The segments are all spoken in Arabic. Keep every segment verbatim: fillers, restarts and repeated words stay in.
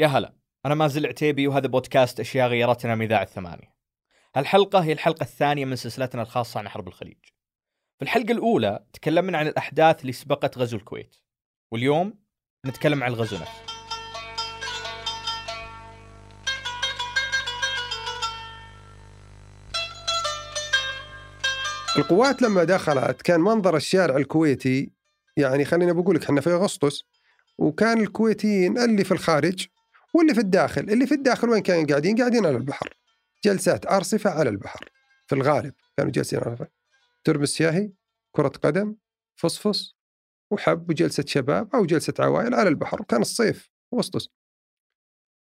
يا هلا، أنا مازن العتيبي وهذا بودكاست أشياء غيرتنا من إذاعة الثمانيه. هالحلقة هي الحلقة الثانية من سلسلتنا الخاصة عن حرب الخليج. في الحلقة الأولى تكلمنا عن الأحداث اللي سبقت غزو الكويت، واليوم نتكلم عن الغزو نفسه. القوات لما دخلت كان منظر الشارع الكويتي، يعني خليني بقولك احنا في أغسطس، وكان الكويتيين اللي في الخارج واللي في الداخل. اللي في الداخل وين كانوا قاعدين؟ قاعدين على البحر، جلسات أرصفة على البحر في الغالب، كانوا جالسين على البحر، ترمس شاهي، كرة قدم، فصفص وحب، وجلسة شباب أو جلسة عوائل على البحر. كان الصيف أغسطس.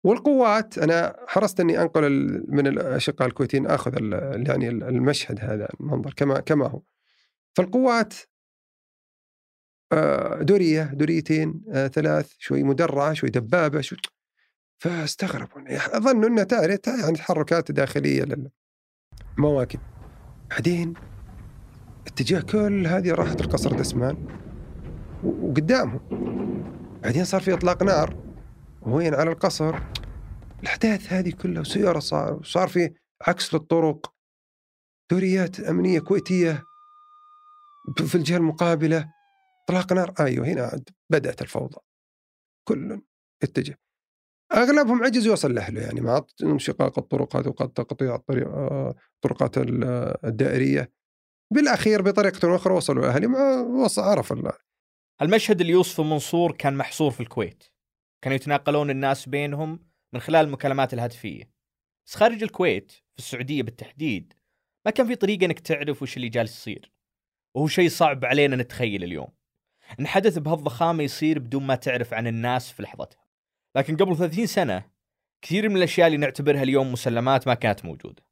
والقوات، أنا حرصت أني أنقل من الأشقاء الكويتيين، أخذ يعني المشهد هذا المنظر كما كما هو. فالقوات دورية، دوريتين، ثلاث، شوي مدرعة، شوي دبابة، شوي. فاستغربوا، ظنوا أنها تعرف يعني تحركات داخلية للمواكب. بعدين اتجاه كل هذه راحت القصر دسمان وقدامهم. بعدين صار في إطلاق نار وين على القصر. الأحداث هذه كلها وسيارة، صار صار في عكس للطرق، دوريات أمنية كويتية في الجهة المقابلة، إطلاق نار. أيوه، هنا بدأت الفوضى، كل اتجه، أغلبهم عجز يوصل لأهله، يعني مع انشقاق الطرق هذه وتقطيع الطرقات الدائرية. بالأخير بطريقة أخرى وصلوا أهلي، ما وصل عرف الله. المشهد اللي يوصفه منصور كان محصور في الكويت، كانوا يتناقلون الناس بينهم من خلال المكالمات الهاتفية، بس خارج الكويت في السعودية بالتحديد ما كان في طريقة أنك تعرف وش اللي جالس يصير، وهو شيء صعب علينا نتخيل اليوم إن حدث بهالضخامة يصير بدون ما تعرف عن الناس في لحظتها. لكن قبل ثلاثين سنة كثير من الأشياء اللي نعتبرها اليوم مسلمات ما كانت موجودة.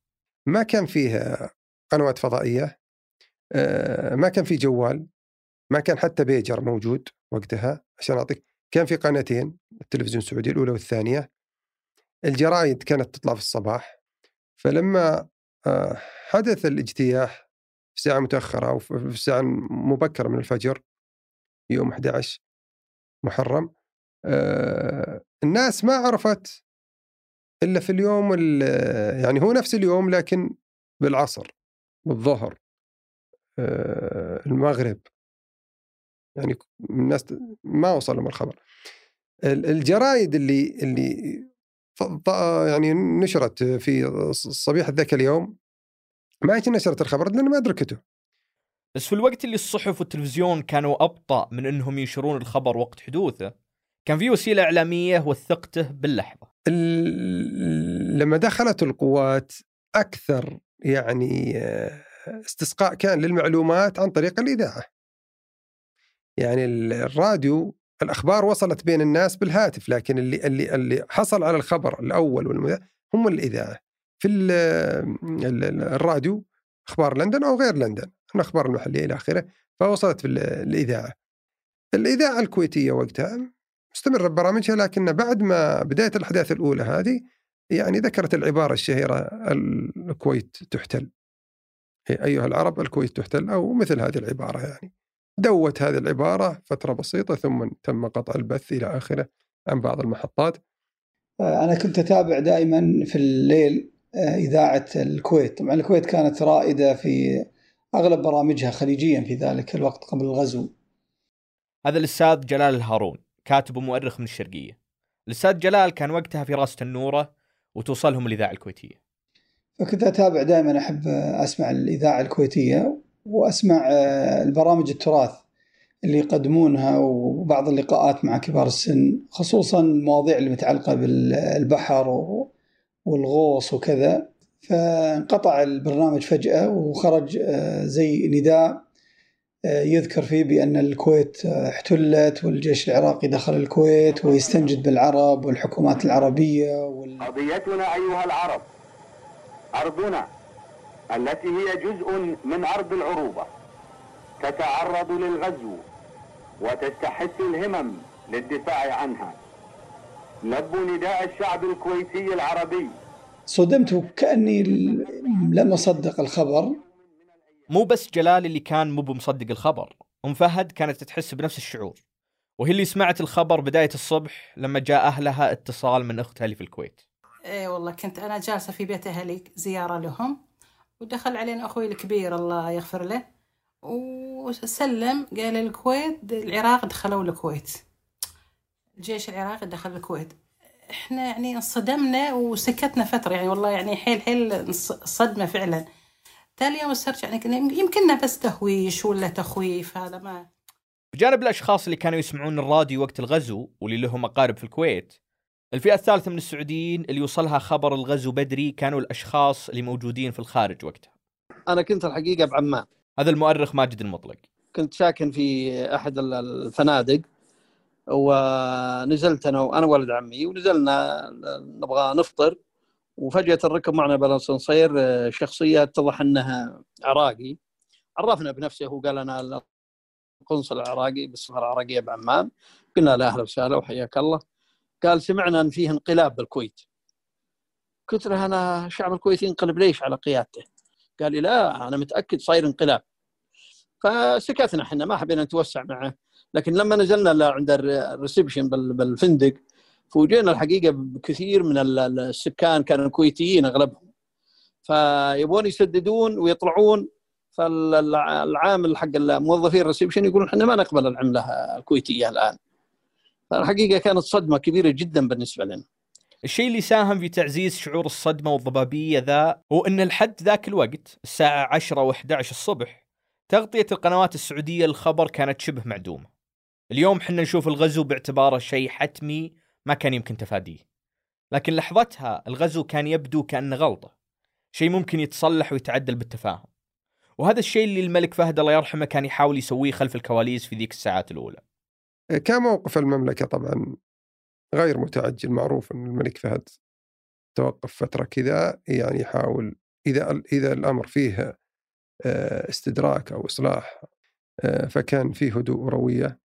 ما كان فيها قنوات فضائية، ما كان في جوال، ما كان حتى بيجر موجود وقتها. عشان أعطيك، كان في قناتين، التلفزيون السعودي الأولى والثانية. الجرايد كانت تطلع في الصباح. فلما حدث الاجتياح في ساعة متأخرة أو في ساعة مبكرة من الفجر يوم أحد عشر محرم، الناس ما عرفت إلا في اليوم، يعني هو نفس اليوم لكن بالعصر، بالظهر، المغرب، يعني الناس ما وصلهم الخبر. الجرايد اللي اللي يعني نشرت في صبيحة ذاك اليوم ما هي نشرت الخبر لأن ما أدركته. بس في الوقت اللي الصحف والتلفزيون كانوا أبطأ من أنهم ينشرون الخبر وقت حدوثه، كان في وسيلة إعلامية وثقته باللحظة. لما دخلت القوات أكثر يعني استسقاء كان للمعلومات عن طريق الإذاعة، يعني الراديو. الأخبار وصلت بين الناس بالهاتف، لكن اللي اللي اللي حصل على الخبر الأول والمذاع هم الإذاعة. في الراديو أخبار لندن أو غير لندن، الأخبار المحلية إلى آخره، فوصلت بالإذاعة. الإذاعة الكويتية وقتها استمر برامجها، لكن بعد ما بداية الأحداث الأولى هذه يعني ذكرت العبارة الشهيرة الكويت تحتل، أيها العرب الكويت تحتل، أو مثل هذه العبارة. يعني دوت هذه العبارة فترة بسيطة ثم تم قطع البث إلى آخره عن بعض المحطات. أنا كنت أتابع دائما في الليل إذاعة الكويت. طبعا الكويت كانت رائدة في أغلب برامجها خليجيا في ذلك الوقت قبل الغزو. هذا الأستاذ جلال الهارون، كاتب ومؤرخ من الشرقية. الأستاذ جلال كان وقتها في راسة النورة وتوصلهم الإذاعة الكويتية. فكنت أتابع دائما، أحب أسمع الإذاعة الكويتية وأسمع البرامج التراث اللي يقدمونها، وبعض اللقاءات مع كبار السن، خصوصا المواضيع اللي متعلقة بالبحر والغوص وكذا. فانقطع البرنامج فجأة وخرج زي نداء يذكر فيه بأن الكويت احتلت والجيش العراقي دخل الكويت، ويستنجد بالعرب والحكومات العربية وال... قضيتنا أيها العرب أرضنا التي هي جزء من أرض العروبة تتعرض للغزو وتستحث الهمم للدفاع عنها. لبوا نداء الشعب الكويتي العربي. صدمت وكأني لم أصدق الخبر. مو بس جلال اللي كان مو بمصدق الخبر، أم فهد كانت تحس بنفس الشعور، وهي اللي سمعت الخبر بداية الصبح لما جاء أهلها اتصال من أختها اللي في الكويت. إيه والله كنت أنا جالسة في بيت أهلي زيارة لهم، ودخل علينا أخوي الكبير الله يغفر له وسلم، قال الكويت العراق دخلوا الكويت، الجيش العراقي دخل الكويت. إحنا يعني انصدمنا وسكتنا فترة، يعني والله يعني حيل حيل صدمة فعلا. تالي يوم السرج يعني يمكننا بس تهويش ولا تخويف هذا ما. بجانب الأشخاص اللي كانوا يسمعون الراديو وقت الغزو واللي لهم أقارب في الكويت، الفئة الثالثة من السعوديين اللي يوصلها خبر الغزو بدري كانوا الأشخاص اللي موجودين في الخارج وقتها. أنا كنت الحقيقة بعمان. هذا المؤرخ ماجد المطلق. كنت شاكن في أحد الفنادق ونزلت أنا وأنا ولد عمي، ونزلنا نبغى نفطر، وفجأة ركب معنا بالأسانسير شخصية اتضح أنها عراقي، عرفنا بنفسه، هو قال أنا القنصل العراقي بالسفارة العراقية بعمان. قلنا لا أهلا وسهلا وحياك الله. قال سمعنا أن فيه انقلاب بالكويت. قلت له أنا شعب الكويت ينقلب ليش على قيادته؟ قال لي لا أنا متأكد صاير انقلاب. فسكتنا حنا ما حبينا نتوسع معه، لكن لما نزلنا عند الريسبشن بالفندق فوجئنا الحقيقة بكثير من السكان كانوا كويتيين أغلبهم، فيبون يسددون ويطلعون، فالعامل حق الموظفين الريسبشن يقولون احنا ما نقبل العملة الكويتية الآن. الحقيقة كانت صدمة كبيرة جدا بالنسبة لنا. الشيء اللي ساهم في تعزيز شعور الصدمة والضبابية ذا هو أن الحد ذاك الوقت الساعة عشرة وأحد عشر الصبح تغطية القنوات السعودية الخبر كانت شبه معدومة. اليوم حنا نشوف الغزو باعتباره شيء حتمي ما كان يمكن تفاديه، لكن لحظتها الغزو كان يبدو كأنه غلطة، شيء ممكن يتصلح ويتعدل بالتفاهم، وهذا الشيء اللي الملك فهد الله يرحمه كان يحاول يسويه خلف الكواليس في ذيك الساعات الأولى. كان موقف المملكة طبعا غير متعجل، معروف أن الملك فهد توقف فترة كذا يعني يحاول إذا إذا الأمر فيه استدراك أو إصلاح، فكان فيه هدوء وروية،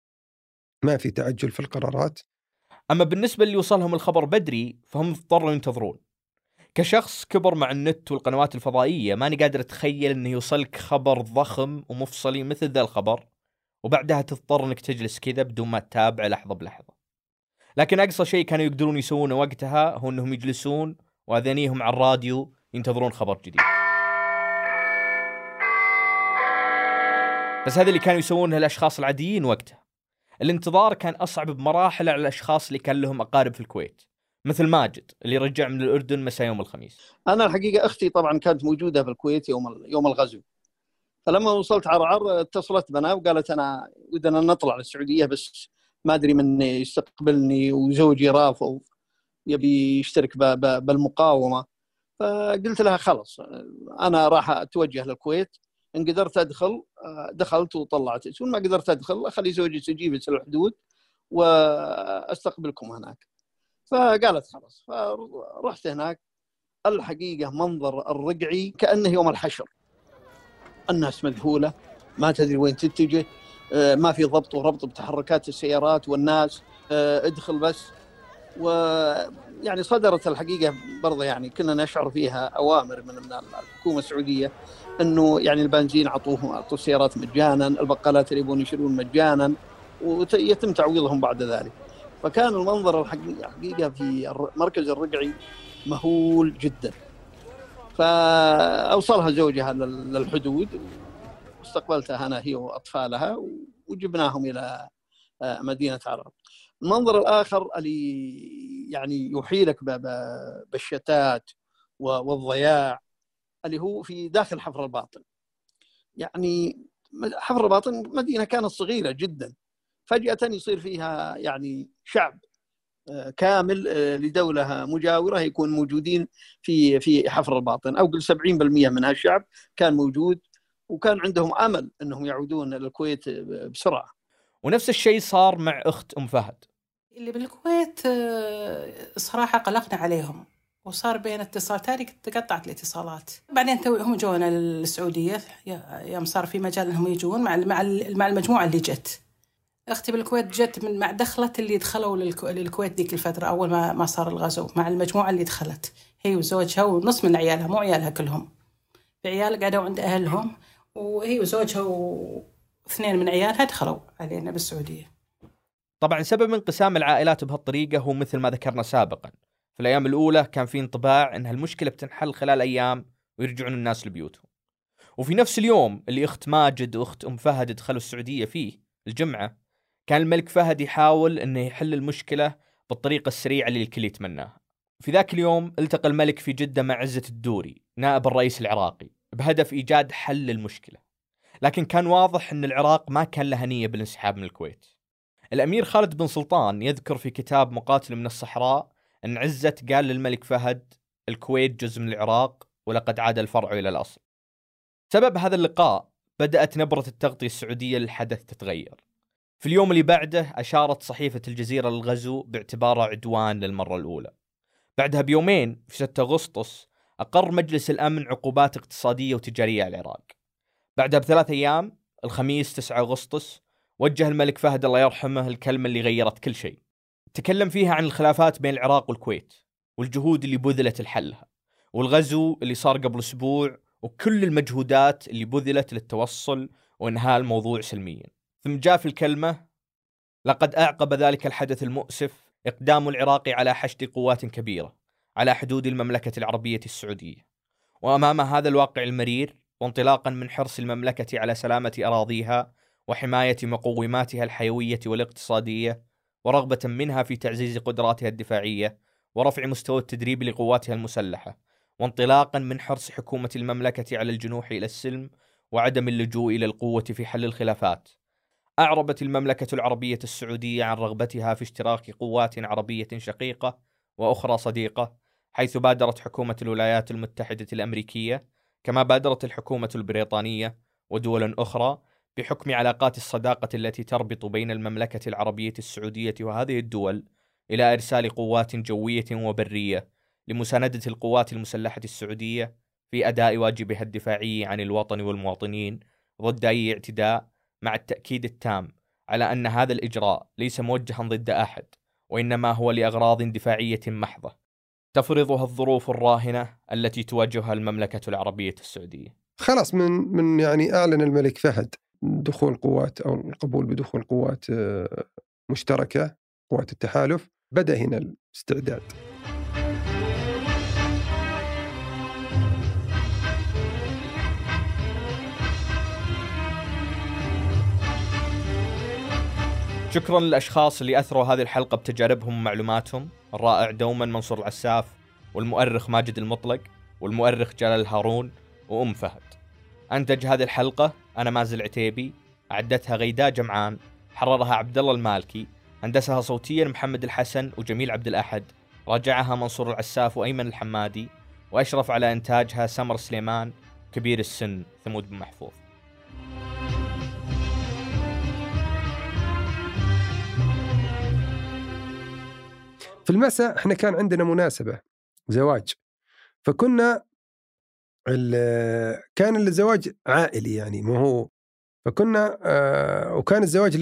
ما في تعجل في القرارات. أما بالنسبة اللي وصلهم الخبر بدري فهم اضطروا ينتظرون. كشخص كبر مع النت والقنوات الفضائية ماني قادر أتخيل أنه يوصلك خبر ضخم ومفصلي مثل ذا الخبر وبعدها تضطر أنك تجلس كذا بدون ما تتابع لحظة بلحظة. لكن أقصى شيء كانوا يقدرون يسوونه وقتها هو أنهم يجلسون وأذنيهم على الراديو ينتظرون خبر جديد. بس هذا اللي كانوا يسوونه الأشخاص العاديين وقتها. الانتظار كان أصعب بمراحل على الأشخاص اللي كان لهم أقارب في الكويت، مثل ماجد اللي رجع من الأردن مساء يوم الخميس. أنا الحقيقة أختي طبعا كانت موجودة في الكويت يوم يوم الغزو، فلما وصلت عرعر اتصلت بنا وقالت أنا ودنا نطلع للسعودية بس ما أدري من يستقبلني، وزوجي رافض يبي يشترك بالمقاومة. فقلت لها خلص أنا راح أتوجه للكويت، إن قدرت أدخل دخلت وطلعت، وإن ما قدرت أدخل أخلي زوجي تجيبني للحدود وأستقبلكم هناك. فقالت خلاص، فرحت هناك. الحقيقة منظر الرقعي كأنه يوم الحشر، الناس مذهولة ما تدري وين تتجه، ما في ضبط وربط بتحركات السيارات والناس، ادخل بس. ويعني صدرت الحقيقة برضه يعني كنا نشعر فيها أوامر من الحكومة السعودية أنه يعني البنزين عطوهم عطوا السيارات مجانا، البقالات اللي يبون يشيلون مجانا، ويتم تعويضهم بعد ذلك. فكان المنظر الحقيقة في مركز الرقعي مهول جدا. فأوصلها زوجها للحدود، استقبلتها أنا هي وأطفالها وجبناهم إلى مدينة عرعر. المنظر الآخر اللي يعني يحيلك بالشتات والضياع اللي هو في داخل حفر الباطن. يعني حفر الباطن مدينة كانت صغيرة جدا، فجأة يصير فيها يعني شعب كامل لدولة مجاورة يكون موجودين في في حفر الباطن، أو قل سبعين بالمئة من هالشعب كان موجود، وكان عندهم أمل أنهم يعودون للكويت بسرعة. ونفس الشيء صار مع أخت أم فهد اللي بالكويت. صراحة قلقنا عليهم وصار بين اتصال تاني تقطعت الاتصالات، بعدين توهم جونا للسعودية يوم صار في مجال أنهم يجون مع مع المجموعة اللي جت. أختي بالكويت جت من مع دخلت اللي دخلوا للكويت ديك الفترة أول ما ما صار الغزو، مع المجموعة اللي دخلت هي وزوجها ونص من عيالها، مو عيالها كلهم، عيال قعدوا عند أهلهم وهي وزوجها واثنين من عيالها دخلوا علينا بالسعودية. طبعا سبب انقسام العائلات بهالطريقة هو مثل ما ذكرنا سابقا، في الأيام الأولى كان في انطباع أن هالمشكلة بتنحل خلال أيام ويرجعون الناس لبيوتهم. وفي نفس اليوم اللي أخت ماجد وأخت أم فهد دخلوا السعودية فيه الجمعة، كان الملك فهد يحاول أنه يحل المشكلة بالطريقة السريعة اللي الكل يتمناها. في ذاك اليوم التقى الملك في جدة مع عزت الدوري نائب الرئيس العراقي بهدف إيجاد حل المشكلة، لكن كان واضح أن العراق ما كان له نية بالانسحاب من الكويت. الأمير خالد بن سلطان يذكر في كتاب مقاتل من الصحراء أن عزت قال للملك فهد: الكويت جزء من العراق ولقد عاد الفرع إلى الأصل. سبب هذا اللقاء بدأت نبرة التغطية السعودية للحدث تتغير. في اليوم اللي بعده أشارت صحيفة الجزيرة للغزو باعتباره عدوان للمرة الأولى. بعدها بيومين في ستة أغسطس أقر مجلس الأمن عقوبات اقتصادية وتجارية على العراق. بعدها بثلاث أيام الخميس تسعة أغسطس وجه الملك فهد الله يرحمه الكلمة اللي غيرت كل شيء، تكلم فيها عن الخلافات بين العراق والكويت والجهود اللي بذلت لحلها والغزو اللي صار قبل أسبوع وكل المجهودات اللي بذلت للتوصل وإنهاء الموضوع سلميا. ثم جاء في الكلمة: لقد أعقب ذلك الحدث المؤسف إقدام العراق على حشد قوات كبيرة على حدود المملكة العربية السعودية، وأمام هذا الواقع المرير وانطلاقا من حرص المملكة على سلامة أراضيها وحماية مقوماتها الحيوية والاقتصادية ورغبة منها في تعزيز قدراتها الدفاعية ورفع مستوى التدريب لقواتها المسلحة، وانطلاقا من حرص حكومة المملكة على الجنوح إلى السلم وعدم اللجوء إلى القوة في حل الخلافات، أعربت المملكة العربية السعودية عن رغبتها في اشتراك قوات عربية شقيقة وأخرى صديقة، حيث بادرت حكومة الولايات المتحدة الأمريكية كما بادرت الحكومة البريطانية ودول أخرى بحكم علاقات الصداقة التي تربط بين المملكة العربية السعودية وهذه الدول إلى إرسال قوات جوية وبرية لمساندة القوات المسلحة السعودية في أداء واجبها الدفاعي عن الوطن والمواطنين ضد أي اعتداء، مع التأكيد التام على أن هذا الإجراء ليس موجها ضد أحد وإنما هو لأغراض دفاعية محضة تفرضها الظروف الراهنة التي تواجهها المملكة العربية السعودية. خلاص من من يعني أعلن الملك فهد دخول قوات أو القبول بدخول قوات مشتركة قوات التحالف، بدأ هنا الاستعداد. شكرا للأشخاص اللي أثروا هذه الحلقة بتجاربهم ومعلوماتهم، الرائع دوما منصور العساف والمؤرخ ماجد المطلق والمؤرخ جلال الهارون وأم فهد. أنتج هذه الحلقة أنا مازن العتيبي، أعدتها غيداء جمعان، حررها عبد الله المالكي، هندسها صوتيا محمد الحسن وجميل عبد الأحد، راجعها منصور العساف وأيمن الحمادي، وأشرف على إنتاجها سمر سليمان كبير السن ثمود بن محفوظ. في المساء احنا كان عندنا مناسبة زواج، فكنا كان الزواج عائلي يعني ما هو، فكنا آه وكان الزواج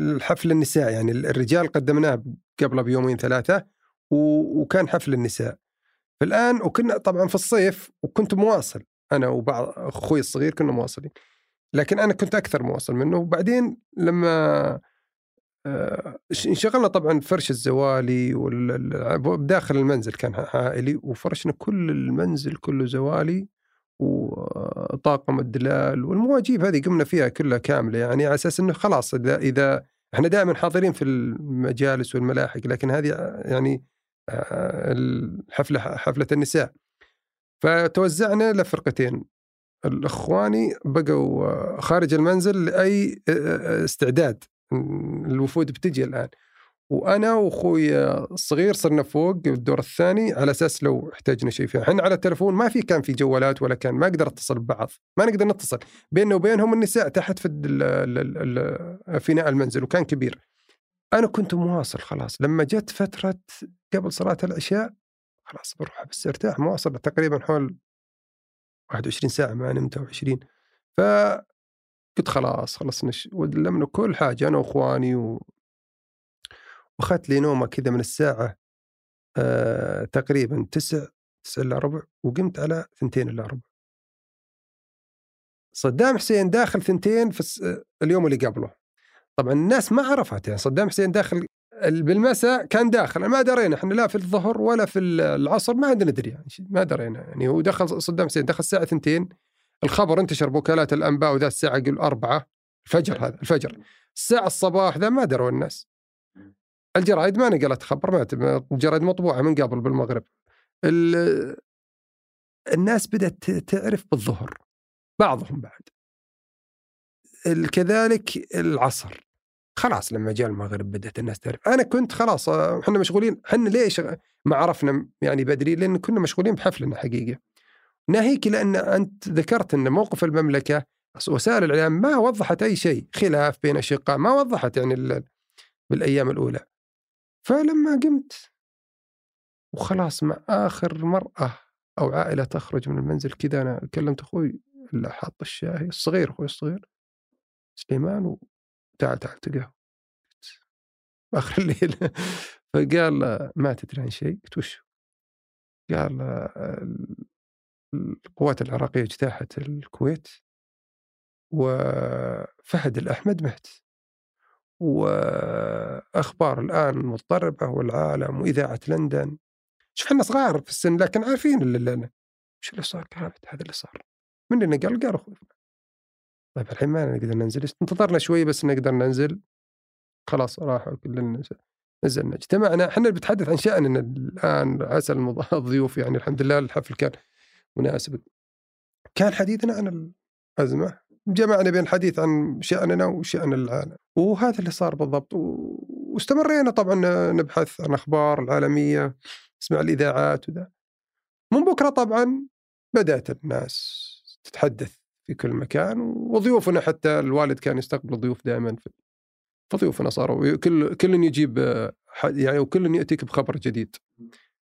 الحفل النساء، يعني الرجال قدمناه قبل بيومين ثلاثة وكان حفل النساء. فالآن وكنا طبعا في الصيف وكنت مواصل أنا وبعض أخوي الصغير كنا مواصلين، لكن أنا كنت أكثر مواصل منه. وبعدين لما انشغلنا طبعا فرش الزوالي وداخل المنزل كان عائلي، وفرشنا كل المنزل كله زوالي وطاقم الدلال والمواجيب هذه قمنا فيها كلها كاملة، يعني على أساس أنه خلاص إذا, إذا احنا دائما حاضرين في المجالس والملاحق، لكن هذه يعني الحفلة حفلة النساء. فتوزعنا لفرقتين، الأخواني بقوا خارج المنزل لأي استعداد، الوفود بتجي الآن، وأنا وأخوي الصغير صرنا فوق الدور الثاني على أساس لو احتاجنا شيء فيها. إحنا على التلفون ما في كان في جوالات ولا كان ما أقدر أتصل ببعض، ما نقدر نتصل بيننا وبينهم، النساء تحت في فناء المنزل وكان كبير. أنا كنت مواصل خلاص، لما جت فترة قبل صلاة العشاء خلاص بروح بس ارتاح، مواصل تقريبا حول واحد وعشرين ساعة ما نمت وعشرين. ف قلت خلاص خلصنا ولمنا كل حاجة أنا وإخواني و... وخدت لي نومة كذا من الساعة آه تقريبا تسع تسع إلا ربع، وقمت على ثنتين إلا ربع. صدام حسين داخل ثنتين في اليوم اللي قبله، طبعا الناس ما عرفت، يعني صدام حسين داخل بالمساء كان داخل، ما درينا احنا لا في الظهر ولا في العصر، ما عندنا ندري يعني ما درينا، يعني هو دخل صدام حسين دخل الساعة اثنتين، الخبر انتشر بوكالات الأنباء وذا الساعة قل أربعة الفجر، هذا الفجر الساعة الصباح ذا ما دروا الناس، الجرائد ما نقلت خبر، ما الجرائد مطبوعة من قبل بالمغرب، الناس بدأت تعرف بالظهر بعضهم بعد. كذلك العصر خلاص لما جاء المغرب بدأت الناس تعرف. أنا كنت خلاص احنا مشغولين، احنا ليش ما عرفنا يعني بدري؟ لأن كنا مشغولين بحفلنا حقيقة، ناهيك لأن أنت ذكرت أن موقف المملكة وسائل الإعلام ما وضحت أي شيء، خلاف بين أشقاء ما وضحت يعني بالأيام الأولى. فلما قمت وخلاص مع آخر مرأة أو عائلة تخرج من المنزل كذا، أنا كلمت أخوي اللي حاط الشاهي الصغير، أخوي الصغير سليمان، وتعال تعال تقهوى آخر الليل. فقال ما تدري عن شيء؟ قلت وش؟ قال القوات العراقية اجتاحت الكويت وفهد الأحمد مات، وأخبار الآن مضطربة والعالم وإذاعة لندن. شوف احنا صغار في السن لكن عارفين اللي لنا وش اللي صار، كانت هذا اللي صار من اللي قال قال أخوي. طيب الحين ما نقدر ننزل، انتظرنا شوي بس نقدر ننزل، خلاص راحوا كلنا نزلنا اجتمعنا. احنا بنتحدث عن شأننا الآن، عسى الضيوف يعني الحمد لله الحفل كان مناسب، كان حديثنا عن الأزمة، جمعنا بين الحديث عن شأننا وشأن العالم، وهذا اللي صار بالضبط. واستمرينا طبعا نبحث عن أخبار العالمية، نسمع الإذاعات وذا. من بكرة طبعا بدأت الناس تتحدث في كل مكان، وضيوفنا حتى الوالد كان يستقبل الضيوف دائما، فضيوفنا صاروا كل كل يجيب يعني، وكل يأتيك بخبر جديد.